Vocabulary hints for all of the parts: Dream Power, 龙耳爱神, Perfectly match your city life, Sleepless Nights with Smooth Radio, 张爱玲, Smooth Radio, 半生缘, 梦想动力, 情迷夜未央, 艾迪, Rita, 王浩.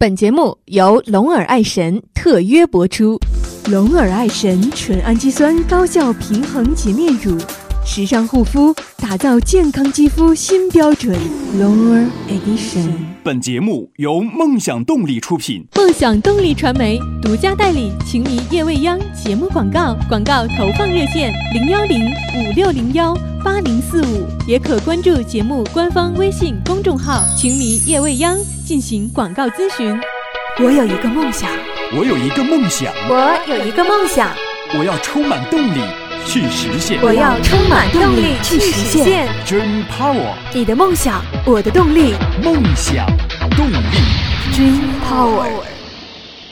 本节目由龙耳爱神特约播出。龙耳爱神纯氨基酸高效平衡洁面乳，时尚护肤，打造健康肌肤新标准。龙耳 Edition。本节目由梦想动力出品，梦想动力传媒独家代理《情迷夜未央》节目广告，广告投放热线010-5601-8045，也可关注节目官方微信公众号“情迷夜未央”进行广告咨询。我有一个梦想，我有一个梦想，我有一个梦想，我要充满动力去实现，我要充满动力去实现。Dream Power， 你的梦想，我的动力，梦想动力 ，Dream Power。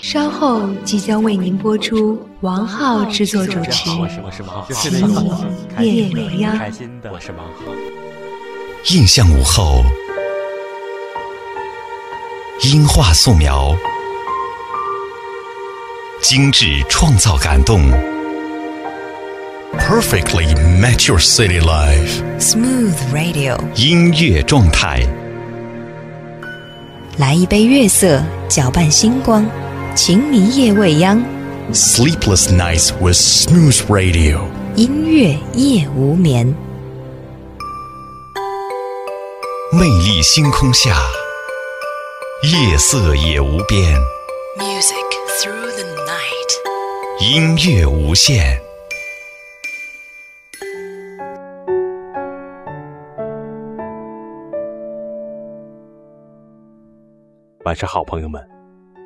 稍后即将为您播出王浩制作主持，情迷夜未央。我是王浩。印象午后，音画素描，精致创造感动。Perfectly match your city life. Smooth Radio. 音乐状态。来一杯月色，搅拌星光，情迷夜未央。Sleepless nights with smooth radio. 音乐夜无眠。魅力星空下，夜色也无边。Music through the night. 音乐无限。晚上好，朋友们，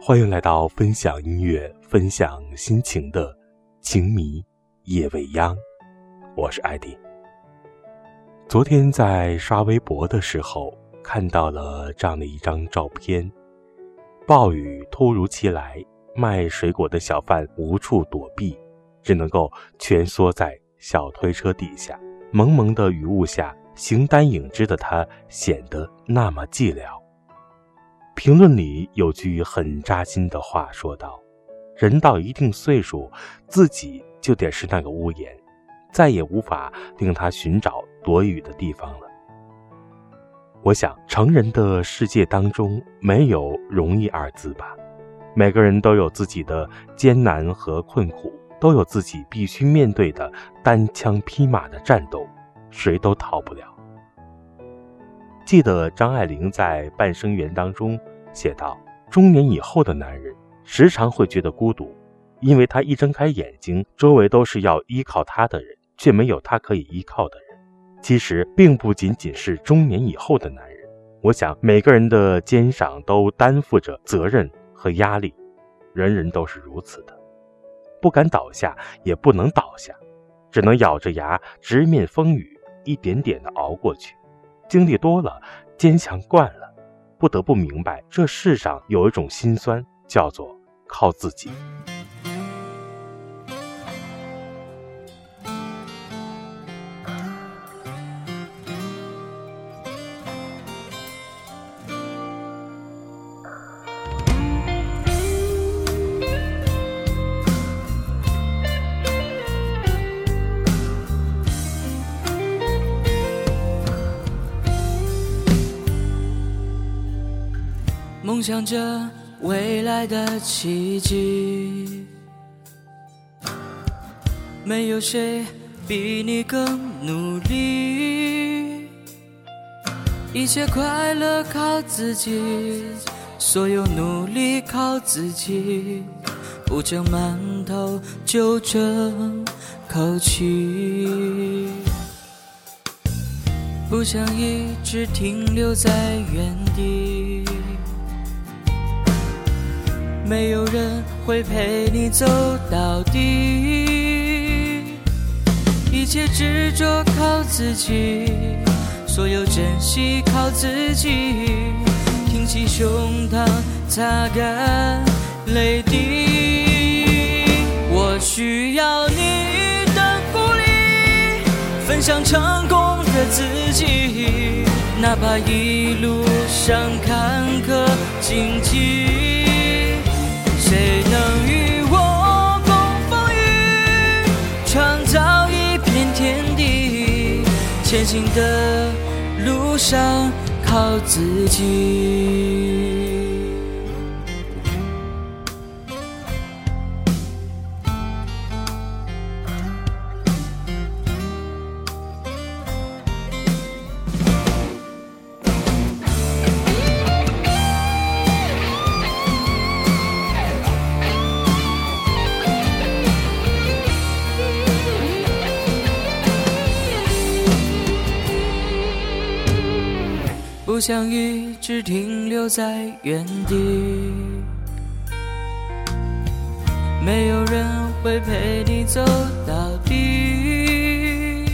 欢迎来到分享音乐、分享心情的情迷夜未央，我是艾迪。昨天在刷微博的时候，看到了这样的一张照片，暴雨突如其来，卖水果的小贩无处躲避，只能够蜷缩在小推车底下。蒙蒙的雨雾下，形单影只的他显得那么寂寥。评论里有句很扎心的话说道，人到一定岁数，自己就得是那个屋檐，再也无法令他寻找躲雨的地方了。我想成人的世界当中没有容易二字吧，每个人都有自己的艰难和困苦，都有自己必须面对的单枪匹马的战斗，谁都逃不了。记得张爱玲在《半生缘》当中写道，中年以后的男人时常会觉得孤独，因为他一睁开眼睛，周围都是要依靠他的人，却没有他可以依靠的人。其实并不仅仅是中年以后的男人，我想每个人的肩上都担负着责任和压力，人人都是如此的，不敢倒下，也不能倒下，只能咬着牙直面风雨，一点点地熬过去。经历多了，坚强惯了，不得不明白，这世上有一种辛酸，叫做靠自己。梦想着未来的奇迹，没有谁比你更努力，一切快乐靠自己，所有努力靠自己，不争馒头就争口气，不想一直停留在原地，没有人会陪你走到底，一切执着靠自己，所有珍惜靠自己，挺起胸膛擦干泪滴。我需要你的鼓励，分享成功的自己，哪怕一路上坎坷荆棘，谁能与我共风雨，创造一片天地，前行的路上靠自己。不相遇，只停留在原地。没有人会陪你走到底，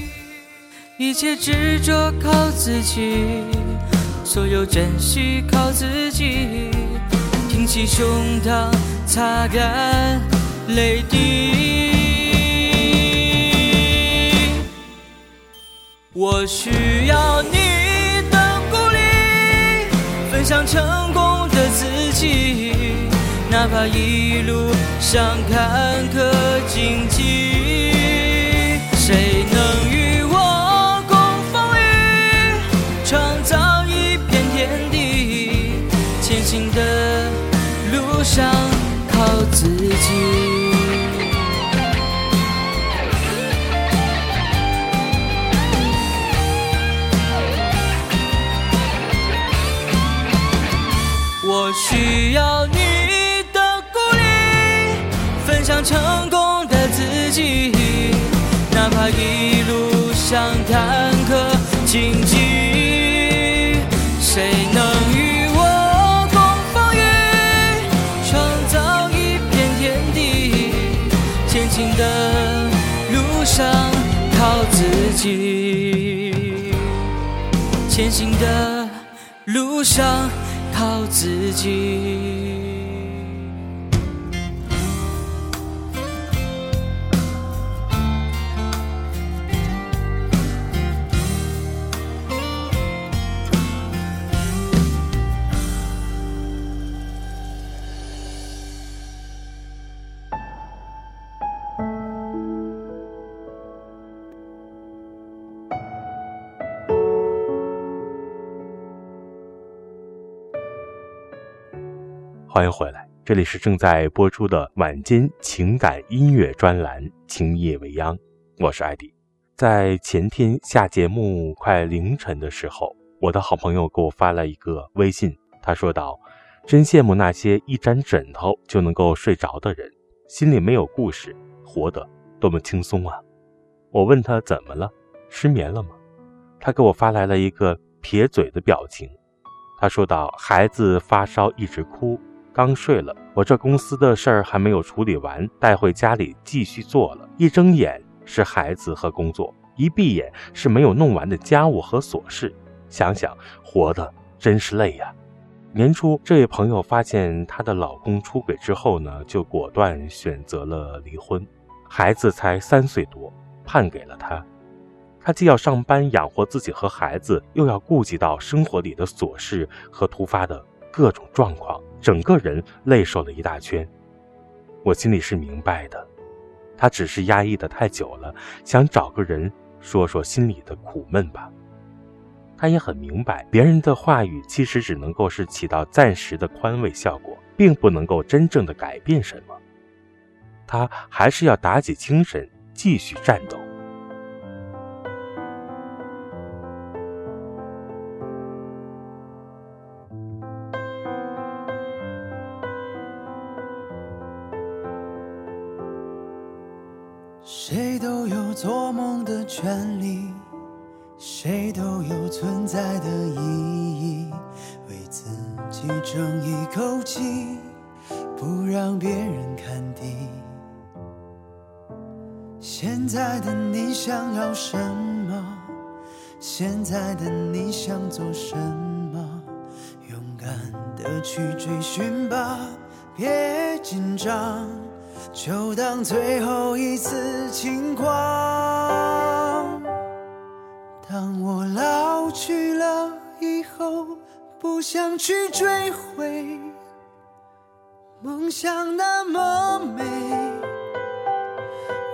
一切执着靠自己，所有珍惜靠自己，挺起胸膛，擦干泪滴。我需要你的鼓励，分享成功的自己，哪怕一路上坎坷荆棘。谁能与我共风雨，创造一片天地，前行的路上靠自己。我需要你的鼓励，分享成功的自己，哪怕一路上坎坷荆棘。谁能与我共风雨，创造一片天地，前进的路上靠自己，前行的路上靠自己。欢迎回来，这里是正在播出的晚间情感音乐专栏《情夜未央》，我是艾迪。在前天下节目快凌晨的时候，我的好朋友给我发了一个微信，他说道：真羡慕那些一沾枕头就能够睡着的人，心里没有故事，活得多么轻松啊。我问他怎么了，失眠了吗？他给我发来了一个撇嘴的表情，他说道：孩子发烧一直哭，刚睡了，我这公司的事儿还没有处理完，带回家里继续做了。一睁眼是孩子和工作，一闭眼是没有弄完的家务和琐事，想想活得真是累呀。年初这位朋友发现她的老公出轨之后呢，就果断选择了离婚。孩子才3岁多，判给了她。她既要上班养活自己和孩子，又要顾及到生活里的琐事和突发的各种状况，整个人累瘦了一大圈。我心里是明白的，他只是压抑的太久了，想找个人说说心里的苦闷吧。他也很明白，别人的话语其实只能够是起到暂时的宽慰效果，并不能够真正的改变什么。他还是要打起精神，继续战斗。谁都有做梦的权利，谁都有存在的意义，为自己争一口气，不让别人看低。现在的你想要什么？现在的你想做什么？勇敢地去追寻吧，别紧张，就当最后一次轻狂。当我老去了以后，不想去追回梦想那么美，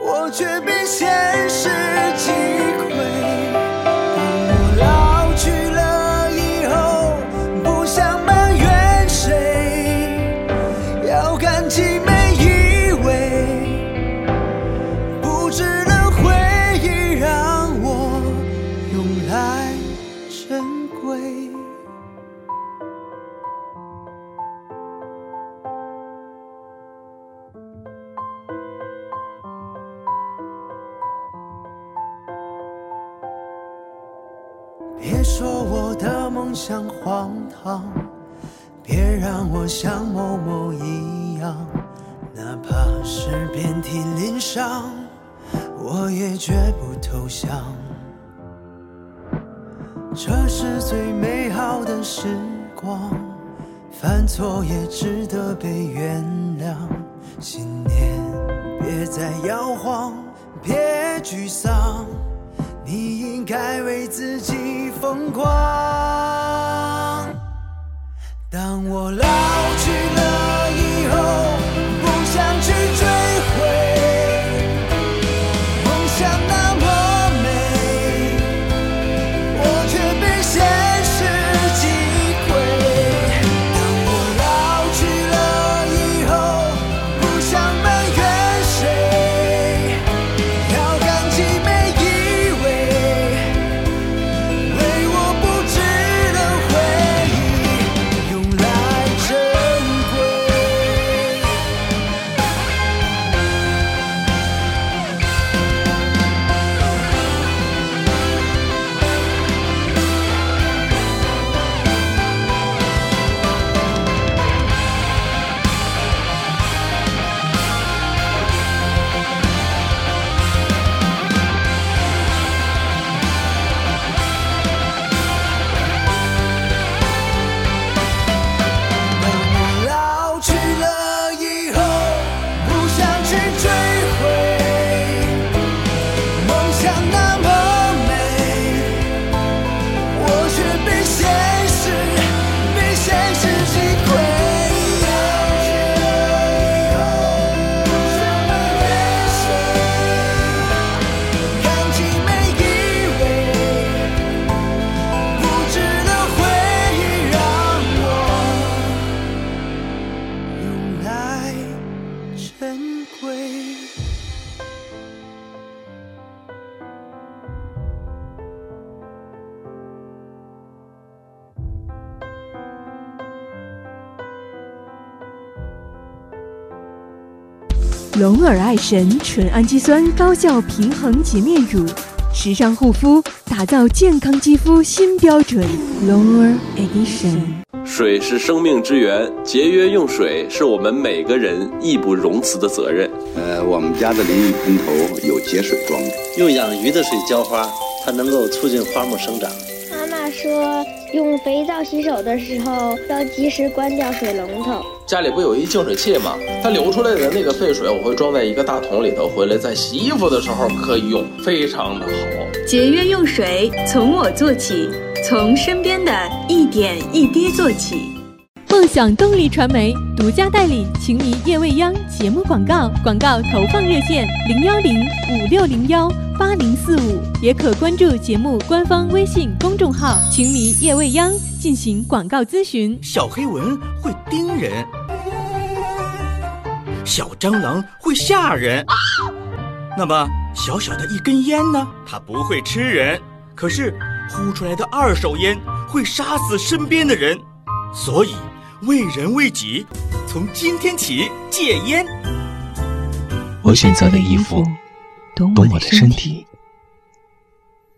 我却比现实击溃。当我老去了以后，不想埋怨谁，要感激每梦想荒唐，别让我像某某一样，哪怕是遍体鳞伤，我也绝不投降。这是最美好的时光，犯错也值得被原谅。信念别再摇晃，别沮丧，你应该为自己疯狂。当我老去了以后，不想去追回，梦想那么美，我却被现实击溃。当我老去了以后，不想埋怨谁，要感激每一位为我不值的回忆，用来珍贵。当我老去了以后，不想去追回，梦想那么美，我却被现实击溃。不想埋怨谁，感激每一位不值的回忆，让我用来珍贵。龙耳爱神纯氨基酸高效平衡洁面乳，时尚护肤，打造健康肌肤新标准。龙耳 Edition。水是生命之源，节约用水是我们每个人义不容辞的责任。我们家的淋浴喷头有节水装置，用养鱼的水浇花，它能够促进花木生长。妈妈说，用肥皂洗手的时候要及时关掉水龙头。家里不有一净水器吗？它流出来的那个废水，我会装在一个大桶里头，回来在洗衣服的时候可以用，非常的好。节约用水，从我做起，从身边的一点一滴做起。梦想动力传媒独家代理《情迷夜未央》节目广告，广告投放热线010-5601-8045，也可关注节目官方微信公众号“情迷夜未央”进行广告咨询。小黑蚊会叮人，小蟑螂会吓人，那么小小的一根烟呢？它不会吃人，可是呼出来的二手烟会杀死身边的人，所以为人为己，从今天起戒烟。我选择的衣服懂我的身体，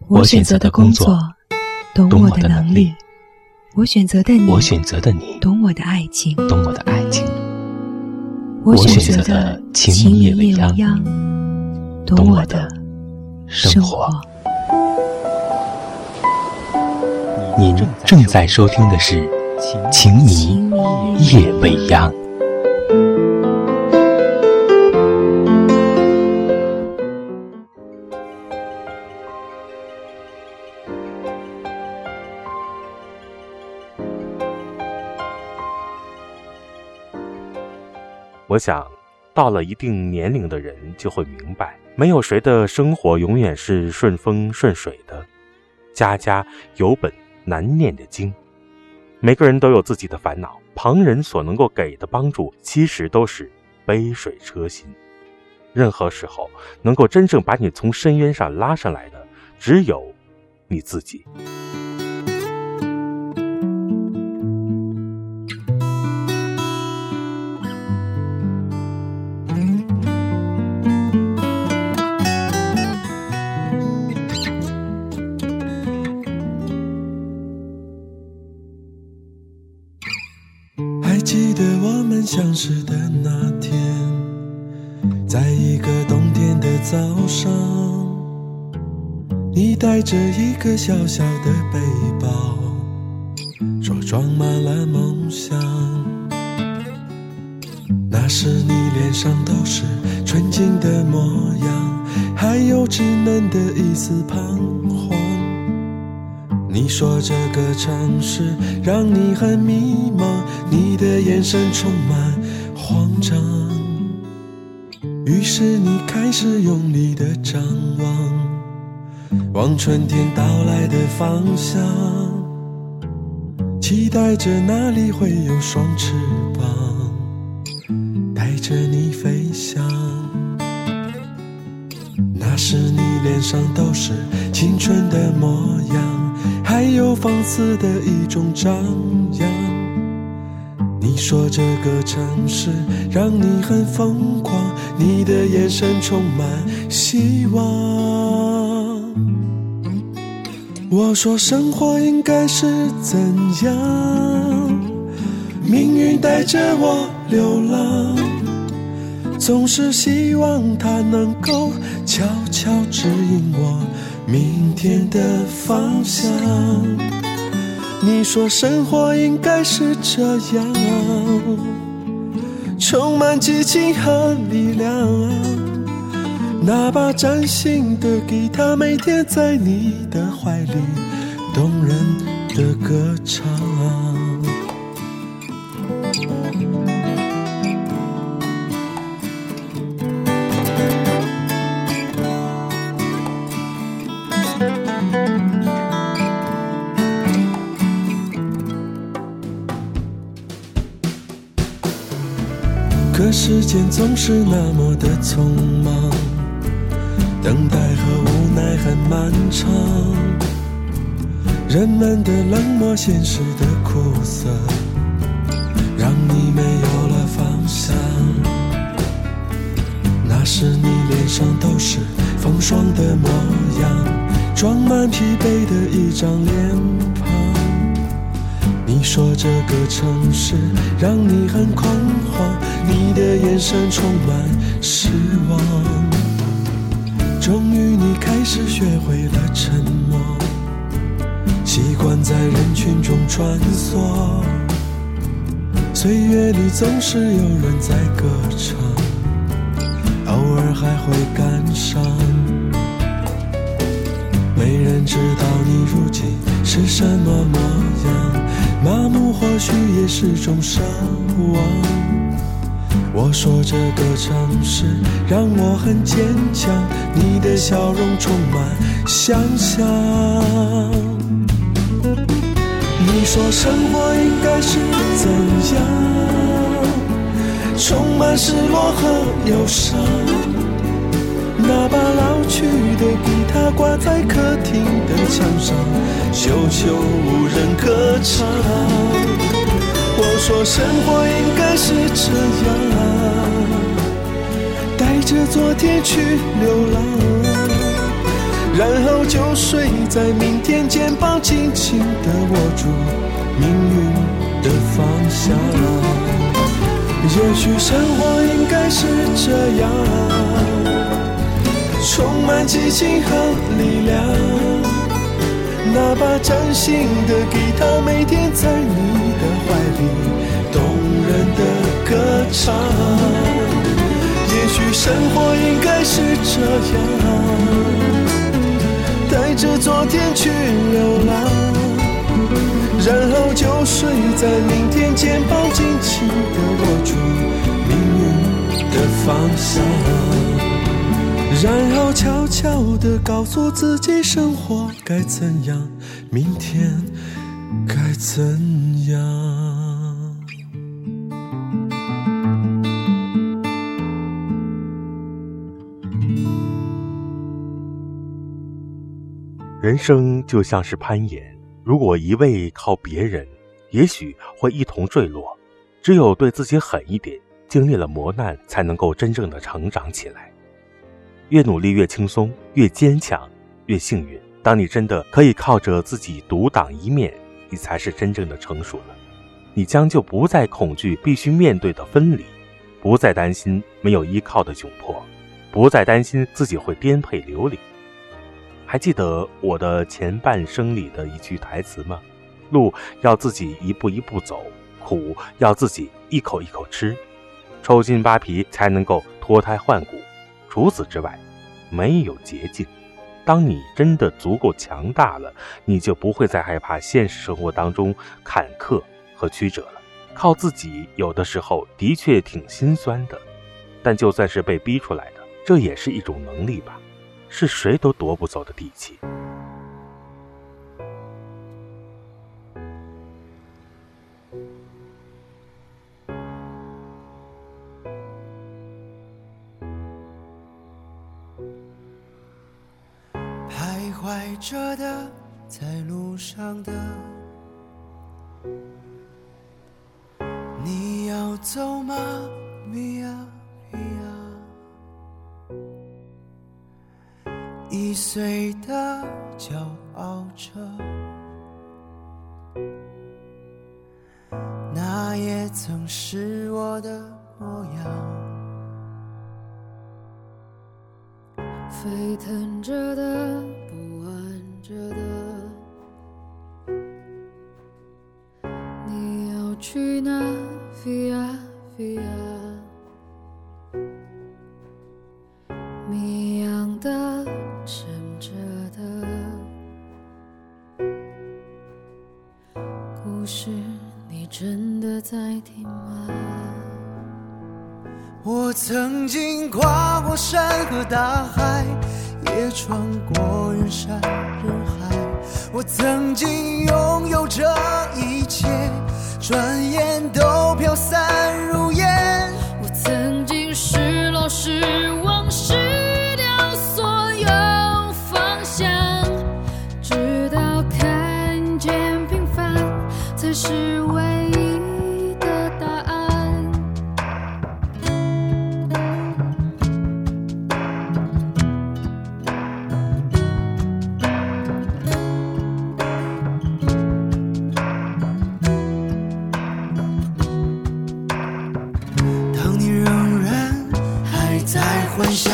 我选择的工作懂我的能力，我选择的你懂我的爱情，我选择的情迷夜未央懂我的生活。您正在收听的是《情迷夜未央》。我想，到了一定年龄的人就会明白，没有谁的生活永远是顺风顺水的，家家有本难念的经。每个人都有自己的烦恼，旁人所能够给的帮助其实都是杯水车薪。任何时候能够真正把你从深渊上拉上来的只有你自己。相识的那天，在一个冬天的早上，你带着一个小小的背包，说装满了梦想。那时你脸上都是纯净的模样，还有稚嫩的一丝彷徨。你说这个城市让你很迷茫，你的眼神充满慌张。于是你开始用力地张望，望春天到来的方向，期待着那里会有双翅膀带着你飞翔。那时你脸上都是青春的模样，还有放肆的一种张扬。你说这个城市让你很疯狂，你的眼神充满希望。我说生活应该是怎样，命运带着我流浪，总是希望它能够悄悄指引我明天的方向。你说生活应该是这样，充满激情和力量，那把崭新的吉他每天在你的怀里动人的歌唱。可时间总是那么的匆忙，等待和无奈很漫长，人们的冷漠，现实的苦涩，让你没有了方向。那时你脸上都是风霜的模样，装满疲惫的一张脸庞。你说这个城市让你很恐慌，你的眼神充满失望。终于你开始学会了沉默，习惯在人群中穿梭，岁月里总是有人在歌唱，偶尔还会感伤。没人知道你如今是什么模样，麻木或许也是种奢望。我说这个城市让我很坚强，你的笑容充满想象。你说生活应该是怎样，充满失落和忧伤，那把老去的吉他挂在客厅的墙上，久久无人歌唱。我说生活应该是这样，带着昨天去流浪，然后就睡在明天肩膀轻轻地握住命运的方向。也许生活应该是这样，充满激情和力量，那把崭新的吉他每天在你怀里动人的歌唱。也许生活应该是这样，带着昨天去流浪，然后就睡在明天肩膀紧紧地握住命运的方向，然后悄悄地告诉自己生活该怎样，明天该怎样。人生就像是攀岩，如果一味靠别人，也许会一同坠落，只有对自己狠一点，经历了磨难，才能够真正的成长起来。越努力越轻松，越坚强越幸运。当你真的可以靠着自己独当一面，你才是真正的成熟了。你将就不再恐惧必须面对的分离，不再担心没有依靠的窘迫，不再担心自己会颠沛流离。还记得我的前半生里的一句台词吗？路要自己一步一步走，苦要自己一口一口吃，抽筋扒皮才能够脱胎换骨，除此之外没有捷径。当你真的足够强大了，你就不会再害怕现实生活当中坎坷和曲折了。靠自己有的时候的确挺心酸的，但就算是被逼出来的，这也是一种能力吧，是谁都夺不走的底气。徘徊着的，在路上的，你要走吗？1岁的骄傲着，那也曾是我的模样。沸腾着的，不安着的，你要去哪？Via Via，迷样的，沉着的故事，你真的在听吗？我曾经跨过山和大海，也穿过人山人海，我曾经拥有这一切，转眼都飘散如烟。我曾经失落失望失掉所有方向，直到看见平凡才是唯一的答案。当你仍然还在幻想，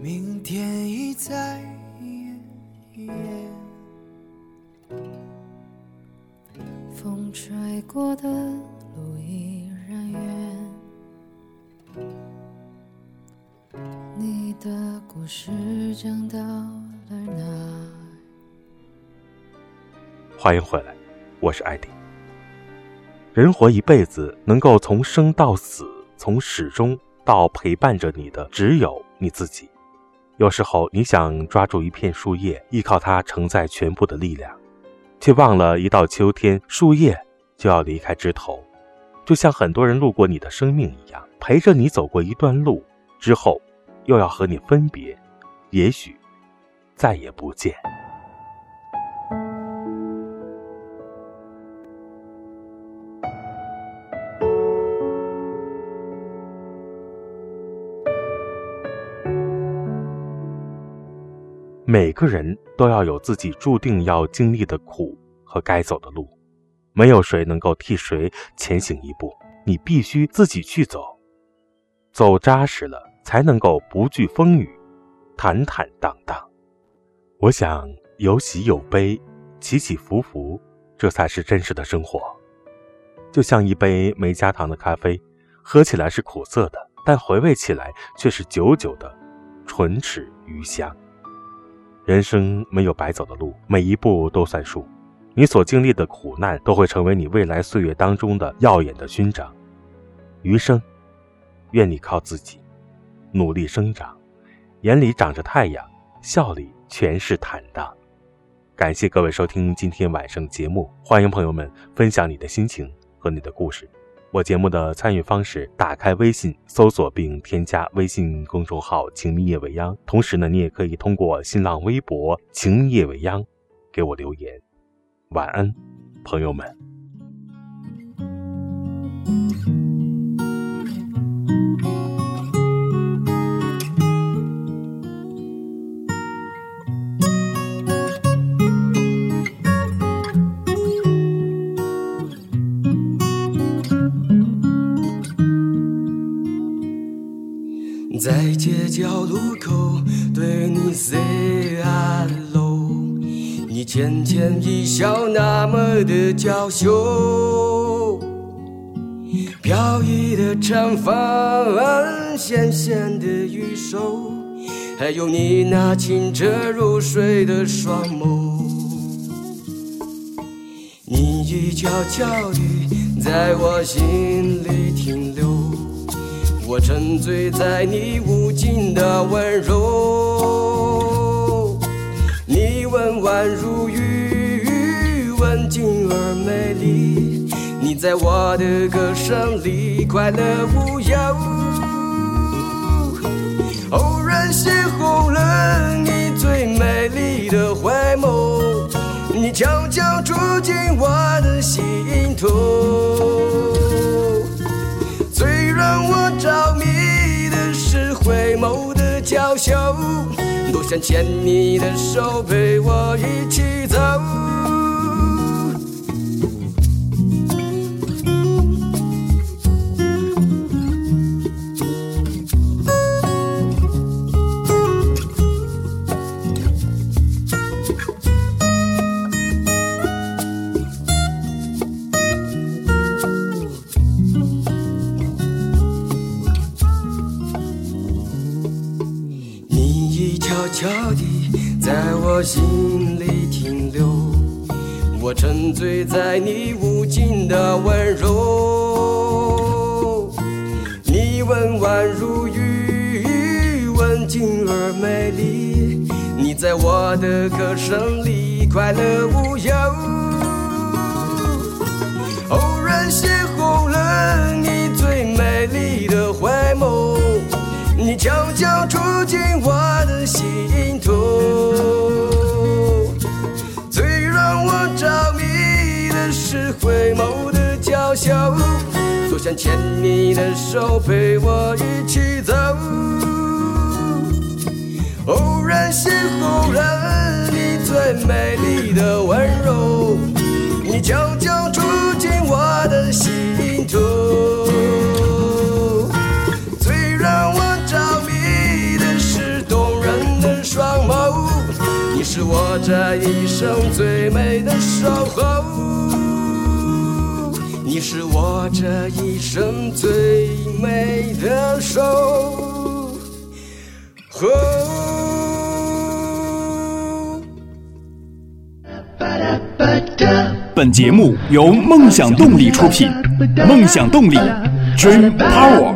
明天已在一夜，风吹过的路依然远，你的故事讲到了哪？欢迎回来，我是艾迪。人活一辈子，能够从生到死，从始终到陪伴着你的，只有你自己。有时候你想抓住一片树叶，依靠它承载全部的力量，却忘了一到秋天，树叶就要离开枝头。就像很多人路过你的生命一样，陪着你走过一段路之后，又要和你分别，也许再也不见。每个人都要有自己注定要经历的苦和该走的路，没有谁能够替谁前行一步，你必须自己去走，走扎实了才能够不惧风雨，坦坦荡荡。我想有喜有悲，起起伏伏，这才是真实的生活。就像一杯没加糖的咖啡，喝起来是苦涩的，但回味起来却是久久的唇齿余香。人生没有白走的路，每一步都算数，你所经历的苦难都会成为你未来岁月当中的耀眼的勋章。余生，愿你靠自己努力生长，眼里长着太阳，笑里全是坦荡。感谢各位收听今天晚上节目，欢迎朋友们分享你的心情和你的故事。我节目的参与方式，打开微信搜索并添加微信公众号情迷夜未央，同时呢，你也可以通过新浪微博情迷夜未央给我留言。晚安，朋友们。在街角路口对你 say hello， 你浅浅一笑那么的娇羞，飘逸的长发，纤纤的玉手，还有你那清澈如水的双眸，你一悄悄地在我心里停留，我沉醉在你无尽的温柔，你温婉如玉，文静而美丽，你在我的歌声里快乐无忧，偶然邂逅了你最美丽的回眸，你悄悄住进我的心头，最让我着迷的是回眸的娇羞，多想牵你的手陪我一起走。悄地在我心里停留，我沉醉在你无尽的温柔，你温婉如玉，文静而美丽，你在我的歌声里快乐无忧，偶然邂逅了你最美丽的回眸，你悄悄住进我的心头，最让我着迷的是回眸的娇羞，多想牵你的手陪我一起走，偶然邂逅了你最美丽的温柔，你悄悄住进我的心头，是我这一生最美的守候，你是我这一生最美的守候。本节目由梦想动力出品，梦想动力 Dream Power。